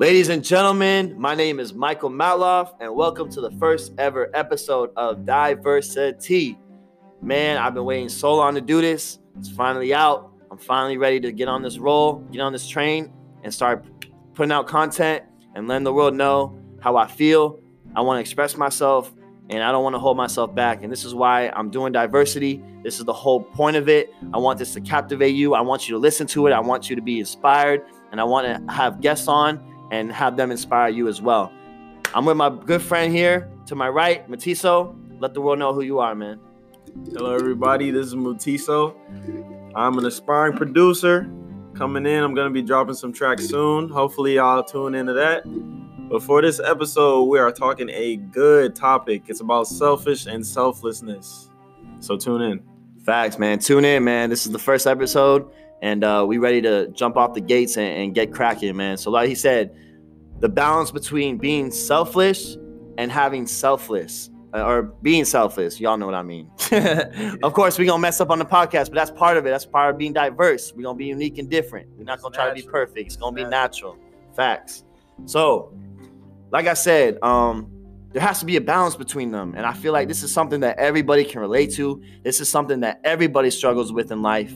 Ladies and gentlemen, my name is Michael Matloff, and welcome to the first ever episode of Diversity. Man, I've been waiting so long to do this. It's finally out. I'm finally ready to get on this roll, get on this train, and start putting out content and letting the world know how I feel. I want to express myself, and I don't want to hold myself back. And this is why I'm doing Diversity. This is the whole point of it. I want this to captivate you. I want you to listen to it. I want you to be inspired, and I want to have guests on and have them inspire you as well. I'm with my good friend here to my right, Matiso. Let the world know who you are, man. Hello, everybody. This is Matiso. I'm an aspiring producer coming in. I'm going to be dropping some tracks soon. Hopefully, y'all tune into that. But for this episode, we are talking a good topic. It's about selfish and selflessness. So tune in. Facts, man. Tune in, man. This is the first episode. And we ready to jump off the gates and get cracking, man. So like he said, the balance between being selfish and having selfless, or being selfless. Y'all know what I mean. Of course, we're going to mess up on the podcast, but that's part of it. That's part of being diverse. We're going to be unique and different. We're not going to try to be perfect. It's going to be natural. Facts. So like I said, there has to be a balance between them. And I feel like this is something that everybody can relate to. This is something that everybody struggles with in life.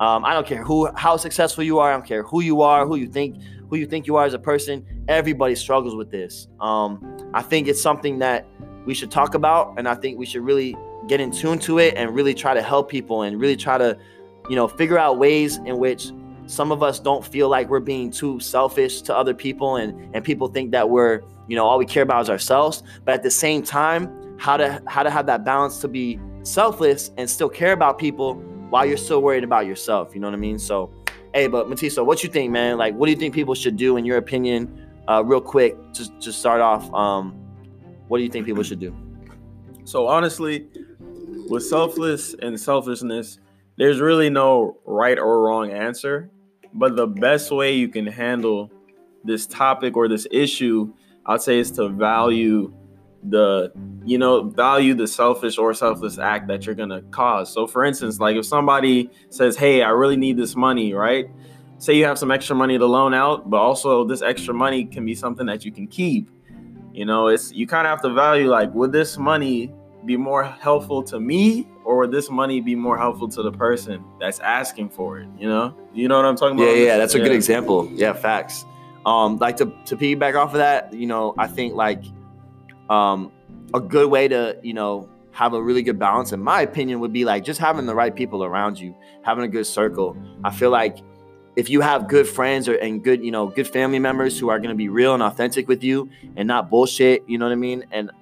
I don't care how successful you are. I don't care who you are, who you think you are as a person. Everybody struggles with this. I think it's something that we should talk about, and I think we should really get in tune to it and really try to help people and really try to, figure out ways in which some of us don't feel like we're being too selfish to other people, and people think that we're, all we care about is ourselves. But at the same time, how to have that balance to be selfless and still care about people while you're still worried about yourself, you know what I mean? So, hey, but Matiso, what you think, man? Like, what do you think people should do, in your opinion, real quick, to start off? What do you think people should do? So, honestly, with selfless and selfishness, there's really no right or wrong answer. But the best way you can handle this topic or this issue, I'd say, is to value the selfish or selfless act that you're gonna cause. So for instance, like if somebody says, hey, I really need this money, right? Say you have some extra money to loan out, but also this extra money can be something that you can keep. It's, you kind of have to value, like, would this money be more helpful to me, or would this money be more helpful to the person that's asking for it? You know what I'm talking about? Yeah, that's a good example. Yeah, facts. Like to piggyback off of that, I think like a good way to, have a really good balance, in my opinion, would be like just having the right people around you, having a good circle. I feel like if you have good friends and good, good family members who are going to be real and authentic with you and not bullshit, you know what I mean? And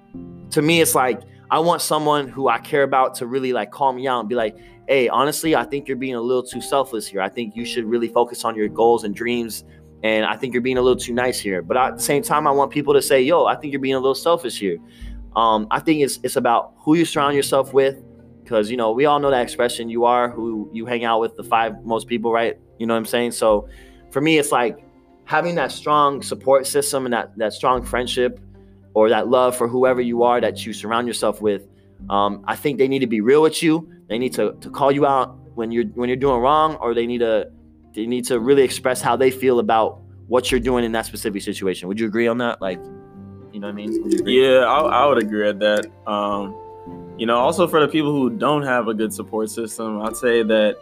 to me, it's like, I want someone who I care about to really like call me out and be like, hey, honestly, I think you're being a little too selfless here. I think you should really focus on your goals and dreams. And I think you're being a little too nice here. But at the same time, I want people to say, yo, I think you're being a little selfish here. I think it's about who you surround yourself with, because, we all know that expression, you are who you hang out with, the five most people, right? You know what I'm saying? So for me, it's like having that strong support system and that strong friendship or that love for whoever you are that you surround yourself with. I think they need to be real with you. They need to call you out when you're doing wrong, or they need to really express how they feel about what you're doing in that specific situation. Would you agree on that? Like, you know what I mean? Yeah, I would agree at that. Also for the people who don't have a good support system, I'd say that,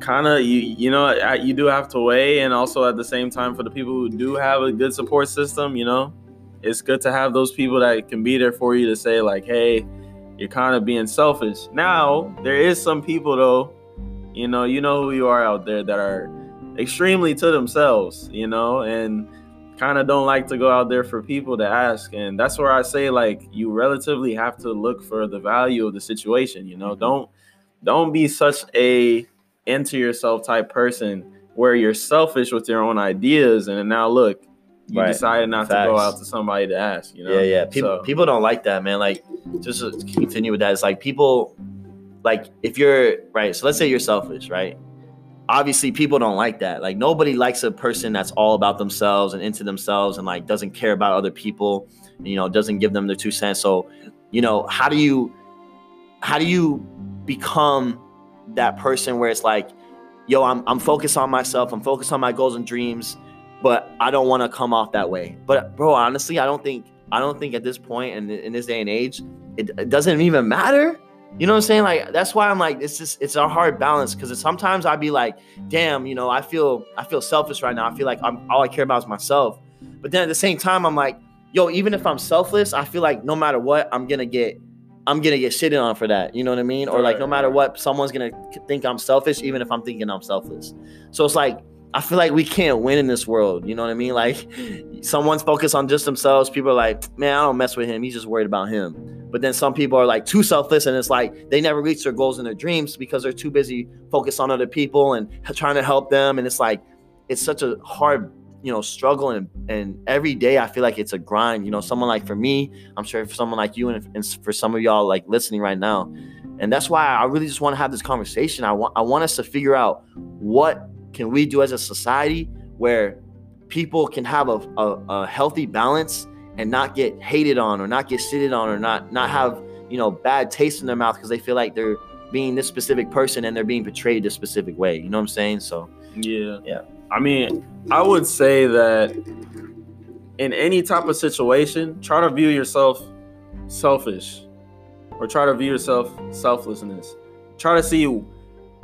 kind of, you do have to weigh. And also at the same time, for the people who do have a good support system, it's good to have those people that can be there for you to say like, hey, you're kind of being selfish. Now, there is some people though, you know who you are out there, that are extremely to themselves, and kind of don't like to go out there for people to ask. And that's where I say, like, you relatively have to look for the value of the situation. Don't be such a into yourself type person where you're selfish with your own ideas. And now look, you decided not to go out to somebody to ask, Yeah. People don't like that, man. Like, just to continue with that, it's like people... Like if you're right, so let's say you're selfish, right? Obviously, people don't like that. Like nobody likes a person that's all about themselves and into themselves and like doesn't care about other people, doesn't give them their 2 cents. So, how do you become that person where it's like, yo, I'm focused on myself, I'm focused on my goals and dreams, but I don't want to come off that way. But bro, honestly, I don't think at this point and in this day and age, it doesn't even matter. You know what I'm saying? Like, that's why I'm like, it's a hard balance, because sometimes I'd be like, damn, you know, I feel selfish right now. I feel like all I care about is myself. But then at the same time, I'm like, yo, even if I'm selfless, I feel like no matter what, I'm gonna get shitted on for that. You know what I mean? Or like, no matter what, someone's gonna think I'm selfish, even if I'm thinking I'm selfless. So it's like, I feel like we can't win in this world. You know what I mean? Like, someone's focused on just themselves. People are like, man, I don't mess with him. He's just worried about him. But then some people are like too selfless, and it's like they never reach their goals and their dreams because they're too busy focused on other people and trying to help them. And it's like, it's such a hard, you know, struggle. And every day I feel like it's a grind. You know, someone like, for me, I'm sure for someone like you and for some of y'all like listening right now. And that's why I really just want to have this conversation. I want us to figure out what can we do as a society where people can have a healthy balance and not get hated on or not get shitted on or not have, you know, bad taste in their mouth because they feel like they're being this specific person and they're being portrayed this specific way. You know what I'm saying? So, yeah. I mean, I would say that in any type of situation, try to view yourself selfish or try to view yourself selflessness. Try to see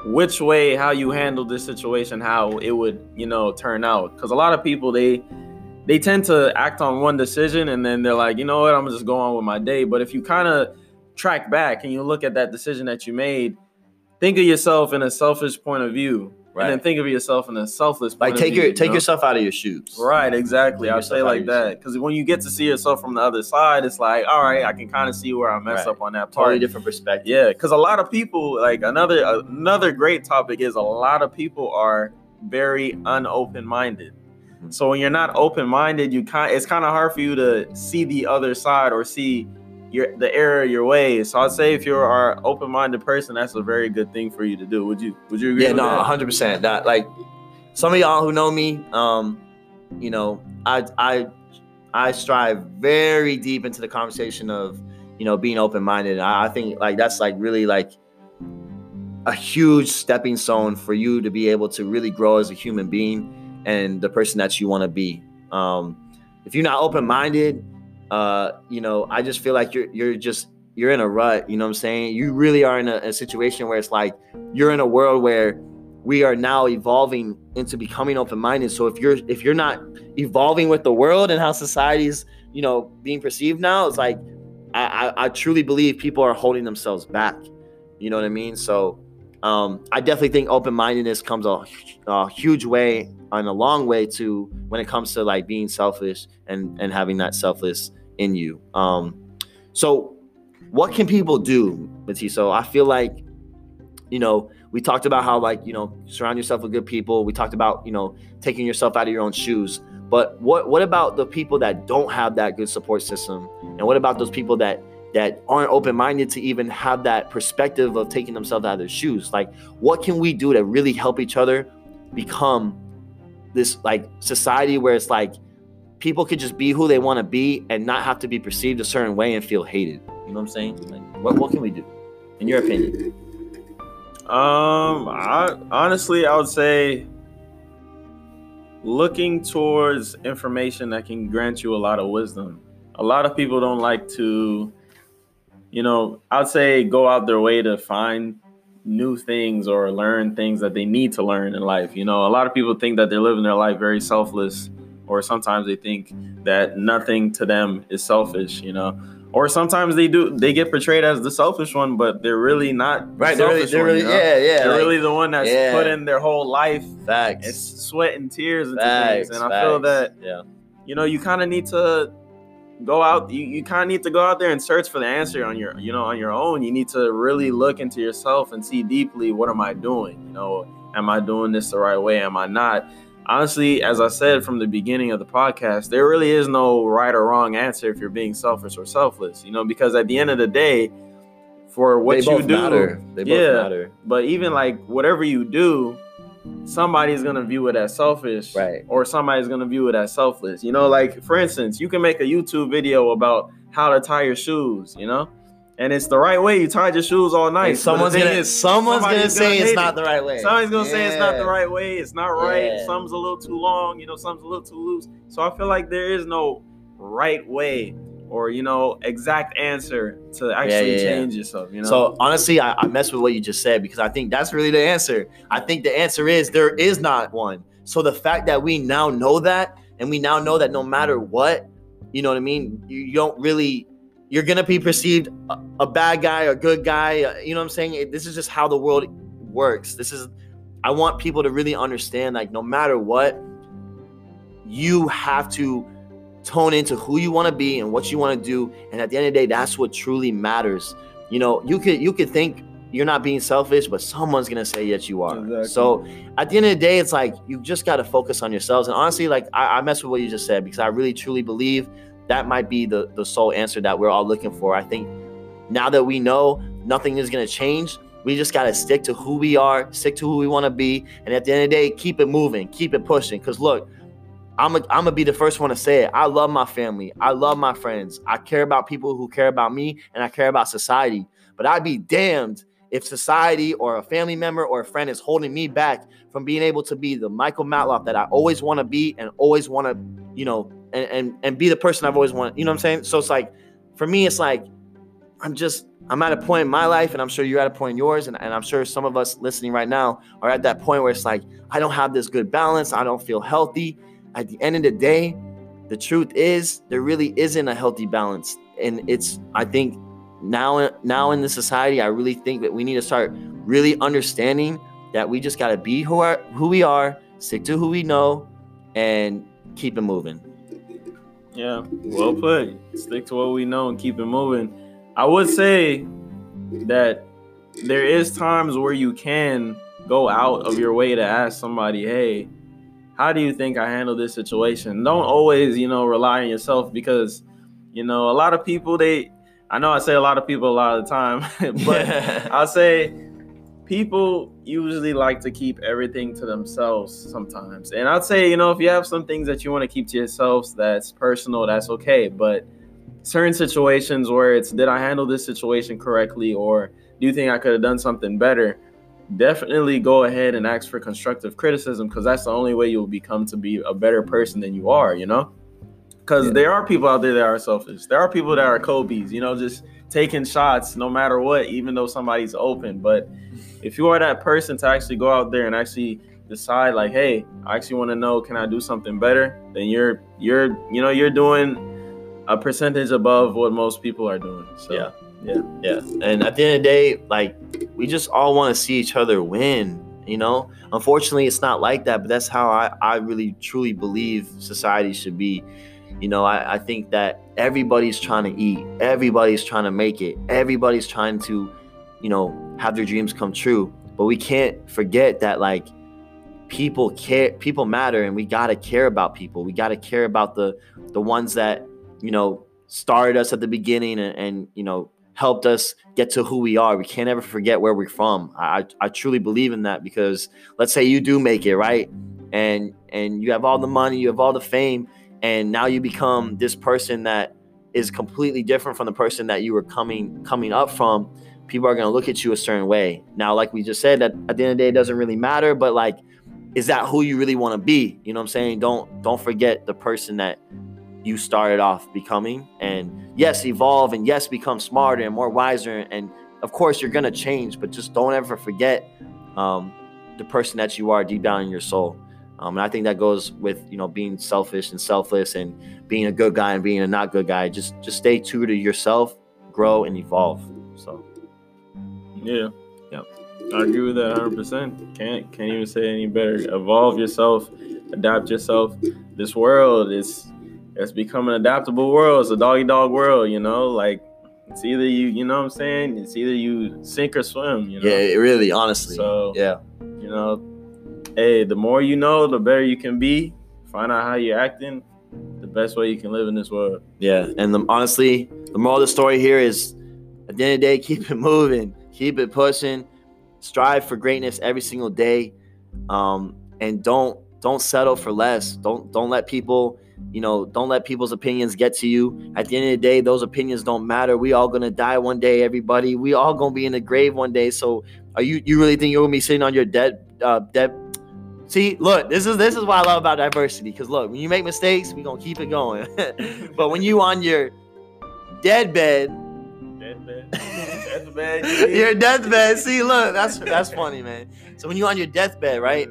which way, how you handle this situation, how it would, you know, turn out. Because a lot of people, they tend to act on one decision and then they're like, you know what, I'm just going on with my day. But if you kind of track back and you look at that decision that you made, think of yourself in a selfish point of view. Right. And then think of yourself in a selfless point of view. Like, take yourself out of your shoes. Right, exactly. I'll say like that. Because when you get to see yourself from the other side, it's like, all right, I can kind of see where I messed up on that part. Totally different perspective. Yeah, because a lot of people, like, another great topic is a lot of people are very unopen-minded. Mm-hmm. So when you're not open-minded, it's kind of hard for you to see the other side or see the error of your ways. So I'd say if you're an open-minded person, that's a very good thing for you to do. Would you agree? Yeah, no, 100%. That, like, some of y'all who know me, you know, I strive very deep into the conversation of, you know, being open-minded. I think like that's like really like a huge stepping stone for you to be able to really grow as a human being and the person that you want to be. If you're not open-minded, you know, I just feel like you're in a rut. You know what I'm saying? You really are in a situation where it's like you're in a world where we are now evolving into becoming open-minded. So if you're not evolving with the world and how society's, you know, being perceived now, it's like I truly believe people are holding themselves back. You know what I mean? So I definitely think open-mindedness comes a huge way and a long way to when it comes to like being selfish and having that selfless in you. So what can people do, Matiso? I feel like, you know, we talked about how, like, you know, surround yourself with good people. We talked about, you know, taking yourself out of your own shoes. But what about the people that don't have that good support system? And what about those people that aren't open-minded to even have that perspective of taking themselves out of their shoes? Like, what can we do to really help each other become this like society where it's like people could just be who they want to be and not have to be perceived a certain way and feel hated? You know what I'm saying? Like, what can we do, in your opinion? I would say looking towards information that can grant you a lot of wisdom. A lot of people don't like to, you know, I'd say go out their way to find new things or learn things that they need to learn in life. You know, a lot of people think that they're living their life very selfless, or sometimes they think that nothing to them is selfish, you know. Or sometimes they get portrayed as the selfish one, but they're really not. Right. They're like, really the one that's put in their whole life. Facts. It's sweat and tears into things. And I feel that, you know, you kind of need to go out. You kind of need to go out there and search for the answer on your, you know, on your own. You need to really look into yourself and see deeply, what am I doing? You know, am I doing this the right way? Am I not? Honestly, as I said from the beginning of the podcast, there really is no right or wrong answer if you're being selfish or selfless, you know, because at the end of the day, for what you do, both matter. But even like whatever you do, somebody's going to view it as selfish, right? Or somebody's going to view it as selfless. You know, like, for instance, you can make a YouTube video about how to tie your shoes, you know, and it's the right way. You tied your shoes all night. And someone's gonna say it's not the right way. Somebody's gonna say it's not the right way. It's not right. Yeah. Some's a little too long. You know, some's a little too loose. So I feel like there is no right way or, you know, exact answer to actually change yourself, you know? So honestly, I mess with what you just said because I think that's really the answer. I think the answer is there is not one. So the fact that we now know that, and we now know that no matter what, you know what I mean? You don't really, you're going to be perceived a bad guy, a good guy. You know what I'm saying? This is just how the world works. I want people to really understand, like, no matter what, you have to tone into who you want to be and what you want to do, and at the end of the day, that's what truly matters. You know, you could think you're not being selfish, but someone's gonna say yes, you are. Exactly. So at the end of the day, it's like you just got to focus on yourselves. And honestly, like I mess with what you just said because I really truly believe that might be the sole answer that we're all looking for. I think now that we know nothing is gonna change, we just got to stick to who we are, stick to who we want to be, and at the end of the day, keep it moving, keep it pushing. Because look, I'm gonna be the first one to say it. I love my family. I love my friends. I care about people who care about me, and I care about society. But I'd be damned if society or a family member or a friend is holding me back from being able to be the Michael Matloff that I always want to be and always want to, you know, and be the person I've always wanted. You know what I'm saying? So it's like, for me, it's like, I'm at a point in my life, and I'm sure you're at a point in yours, and I'm sure some of us listening right now are at that point where it's like, I don't have this good balance. I don't feel healthy. At the end of the day, the truth is there really isn't a healthy balance. And it's, I think now in this society, I really think that we need to start really understanding that we just got to be who we are, stick to who we know, and keep it moving. Yeah, well put. Stick to what we know and keep it moving. I would say that there is times where you can go out of your way to ask somebody, hey, how do you think I handle this situation? Don't always, you know, rely on yourself because, you know, a lot of people, I know I say a lot of people a lot of the time, but I'll say people usually like to keep everything to themselves sometimes. And I'd say, you know, if you have some things that you want to keep to yourselves, that's personal, that's okay. But certain situations where it's, did I handle this situation correctly? Or do you think I could have done something better? Definitely go ahead and ask for constructive criticism because that's the only way you'll become to be a better person than you are, you know? Because there are people out there that are selfish. There are people that are Kobe's, you know, just taking shots no matter what, even though somebody's open. But if you are that person to actually go out there and actually decide like, hey, I actually want to know, can I do something better? Then you're doing a percentage above what most people are doing. So Yeah. And at the end of the day, like, we just all want to see each other win, you know? Unfortunately, it's not like that, but that's how I really, truly believe society should be. You know, I think that everybody's trying to eat. Everybody's trying to make it. Everybody's trying to, you know, have their dreams come true. But we can't forget that, like, people care, people matter, and we got to care about people. We got to care about the ones that, you know, started us at the beginning and you know, helped us get to who we are. We can't ever forget where we're from. I truly believe in that because let's say you do make it, right? And you have all the money, you have all the fame, and now you become this person that is completely different from the person that you were coming up from. People are gonna look at you a certain way. Now, like we just said, that at the end of the day, it doesn't really matter, but like, is that who you really wanna be? You know what I'm saying? Don't forget the person that you started off becoming, and yes, evolve, and yes, become smarter and more wiser, and of course you're gonna change, but just don't ever forget the person that you are deep down in your soul. And I think that goes with, you know, being selfish and selfless and being a good guy and being a not good guy. Just stay true to yourself, grow and evolve. So yeah, I agree with that 100%. Can't even say any better. Evolve yourself, adapt yourself. This world is, it's become an adaptable world. It's a dog-eat-dog world, you know? Like, it's either you know what I'm saying? It's either you sink or swim, you know? Yeah, really, honestly. So, yeah. You know, hey, the more you know, the better you can be. Find out how you're acting, the best way you can live in this world. Yeah, and honestly, the moral of the story here is, at the end of the day, keep it moving. Keep it pushing. Strive for greatness every single day. And don't settle for less. Don't let people You know, don't let people's opinions get to you. At the end of the day, those opinions don't matter. We all going to die one day, everybody. We all going to be in the grave one day. So are you really think you're going to be sitting on your dead? See, look, this is what I love about diversity. Because, look, when you make mistakes, we're going to keep it going. But when you on your deathbed. Your deathbed. See, look, that's funny, man. So when you on your deathbed, right?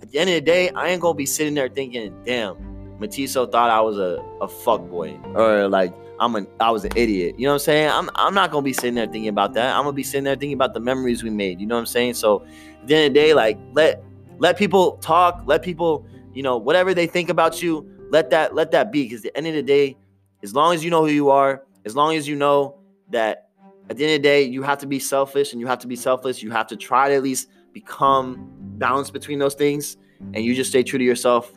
At the end of the day, I ain't going to be sitting there thinking, damn, Matiso thought I was a fuckboy, or like I was an idiot. You know what I'm saying? I'm not going to be sitting there thinking about that. I'm going to be sitting there thinking about the memories we made. You know what I'm saying? So at the end of the day, like, let people talk, let people, you know, whatever they think about you, let that be. Because at the end of the day, as long as you know who you are, as long as you know that at the end of the day, you have to be selfish and you have to be selfless. You have to try to at least become balanced between those things, and you just stay true to yourself.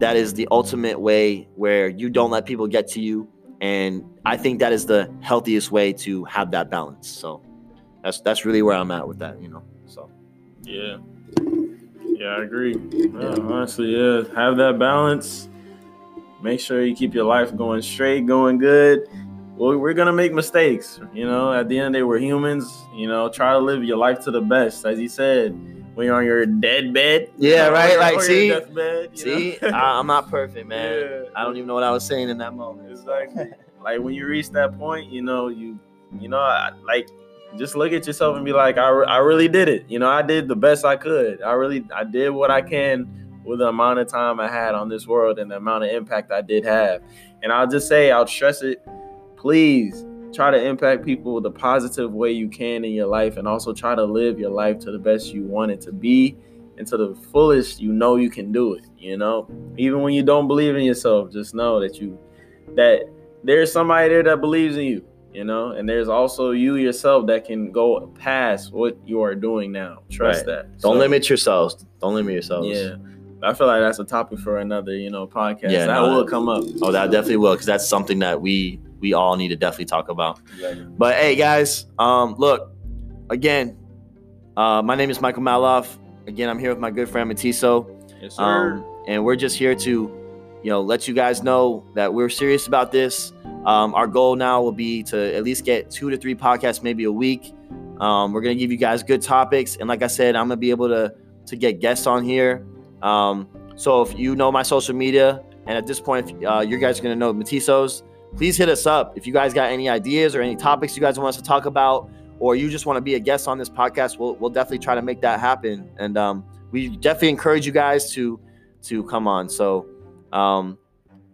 That is the ultimate way where you don't let people get to you. And I think that is the healthiest way to have that balance. So that's really where I'm at with that, you know? So, yeah, I agree. Yeah, honestly, yeah. Have that balance. Make sure you keep your life going straight, going good. Well, we're going to make mistakes, you know, at the end of the day, we're humans, you know, try to live your life to the best. As you said, when you're on your deathbed. Yeah, right. Like, see, I'm not perfect, man. Yeah. I don't even know what I was saying in that moment. Exactly. Like, when you reach that point, you know, like, just look at yourself and be like, I really did it. You know, I did the best I could. I did what I can with the amount of time I had on this world and the amount of impact I did have. And I'll just say, I'll stress it. Please try to impact people the positive way you can in your life, and also try to live your life to the best you want it to be and to the fullest you know you can do it, you know? Even when you don't believe in yourself, just know that there's somebody there that believes in you, you know? And there's also you yourself that can go past what you are doing now. Trust right. that. Don't limit yourselves. Don't limit yourselves. Yeah. I feel like that's a topic for another, you know, podcast. Yeah, that will come up. Oh, that definitely will, because that's something that we all need to definitely talk about. Exactly. But hey, guys, look, again, my name is Michael Matloff. Again, I'm here with my good friend Matiso. Yes, sir. And we're just here to, you know, let you guys know that we're serious about this. Our goal now will be to at least get 2 to 3 podcasts, maybe a week. We're gonna give you guys good topics, and like I said, I'm gonna be able to get guests on here. So if you know my social media, and at this point, if you guys are gonna know Matiso's. Please hit us up if you guys got any ideas or any topics you guys want us to talk about, or you just want to be a guest on this podcast. We'll definitely try to make that happen, and we definitely encourage you guys to come on. So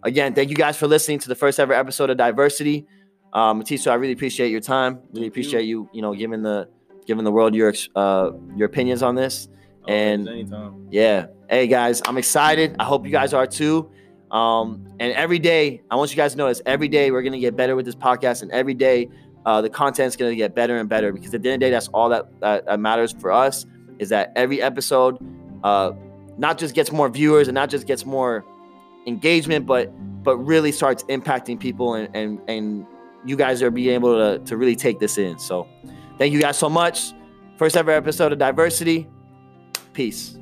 again, thank you guys for listening to the first ever episode of Diversity. Matiso, I really appreciate your time. Really appreciate you know, giving the world your opinions on this. Oh, and anytime. Yeah, hey guys, I'm excited. I hope you guys are too. And every day, I want you guys to notice, every day we're going to get better with this podcast, and every day the content's going to get better and better, because at the end of the day, that's all that matters for us, is that every episode not just gets more viewers and not just gets more engagement, but really starts impacting people, and you guys are being able to really take this in. So thank you guys so much. First ever episode of Diversity. Peace.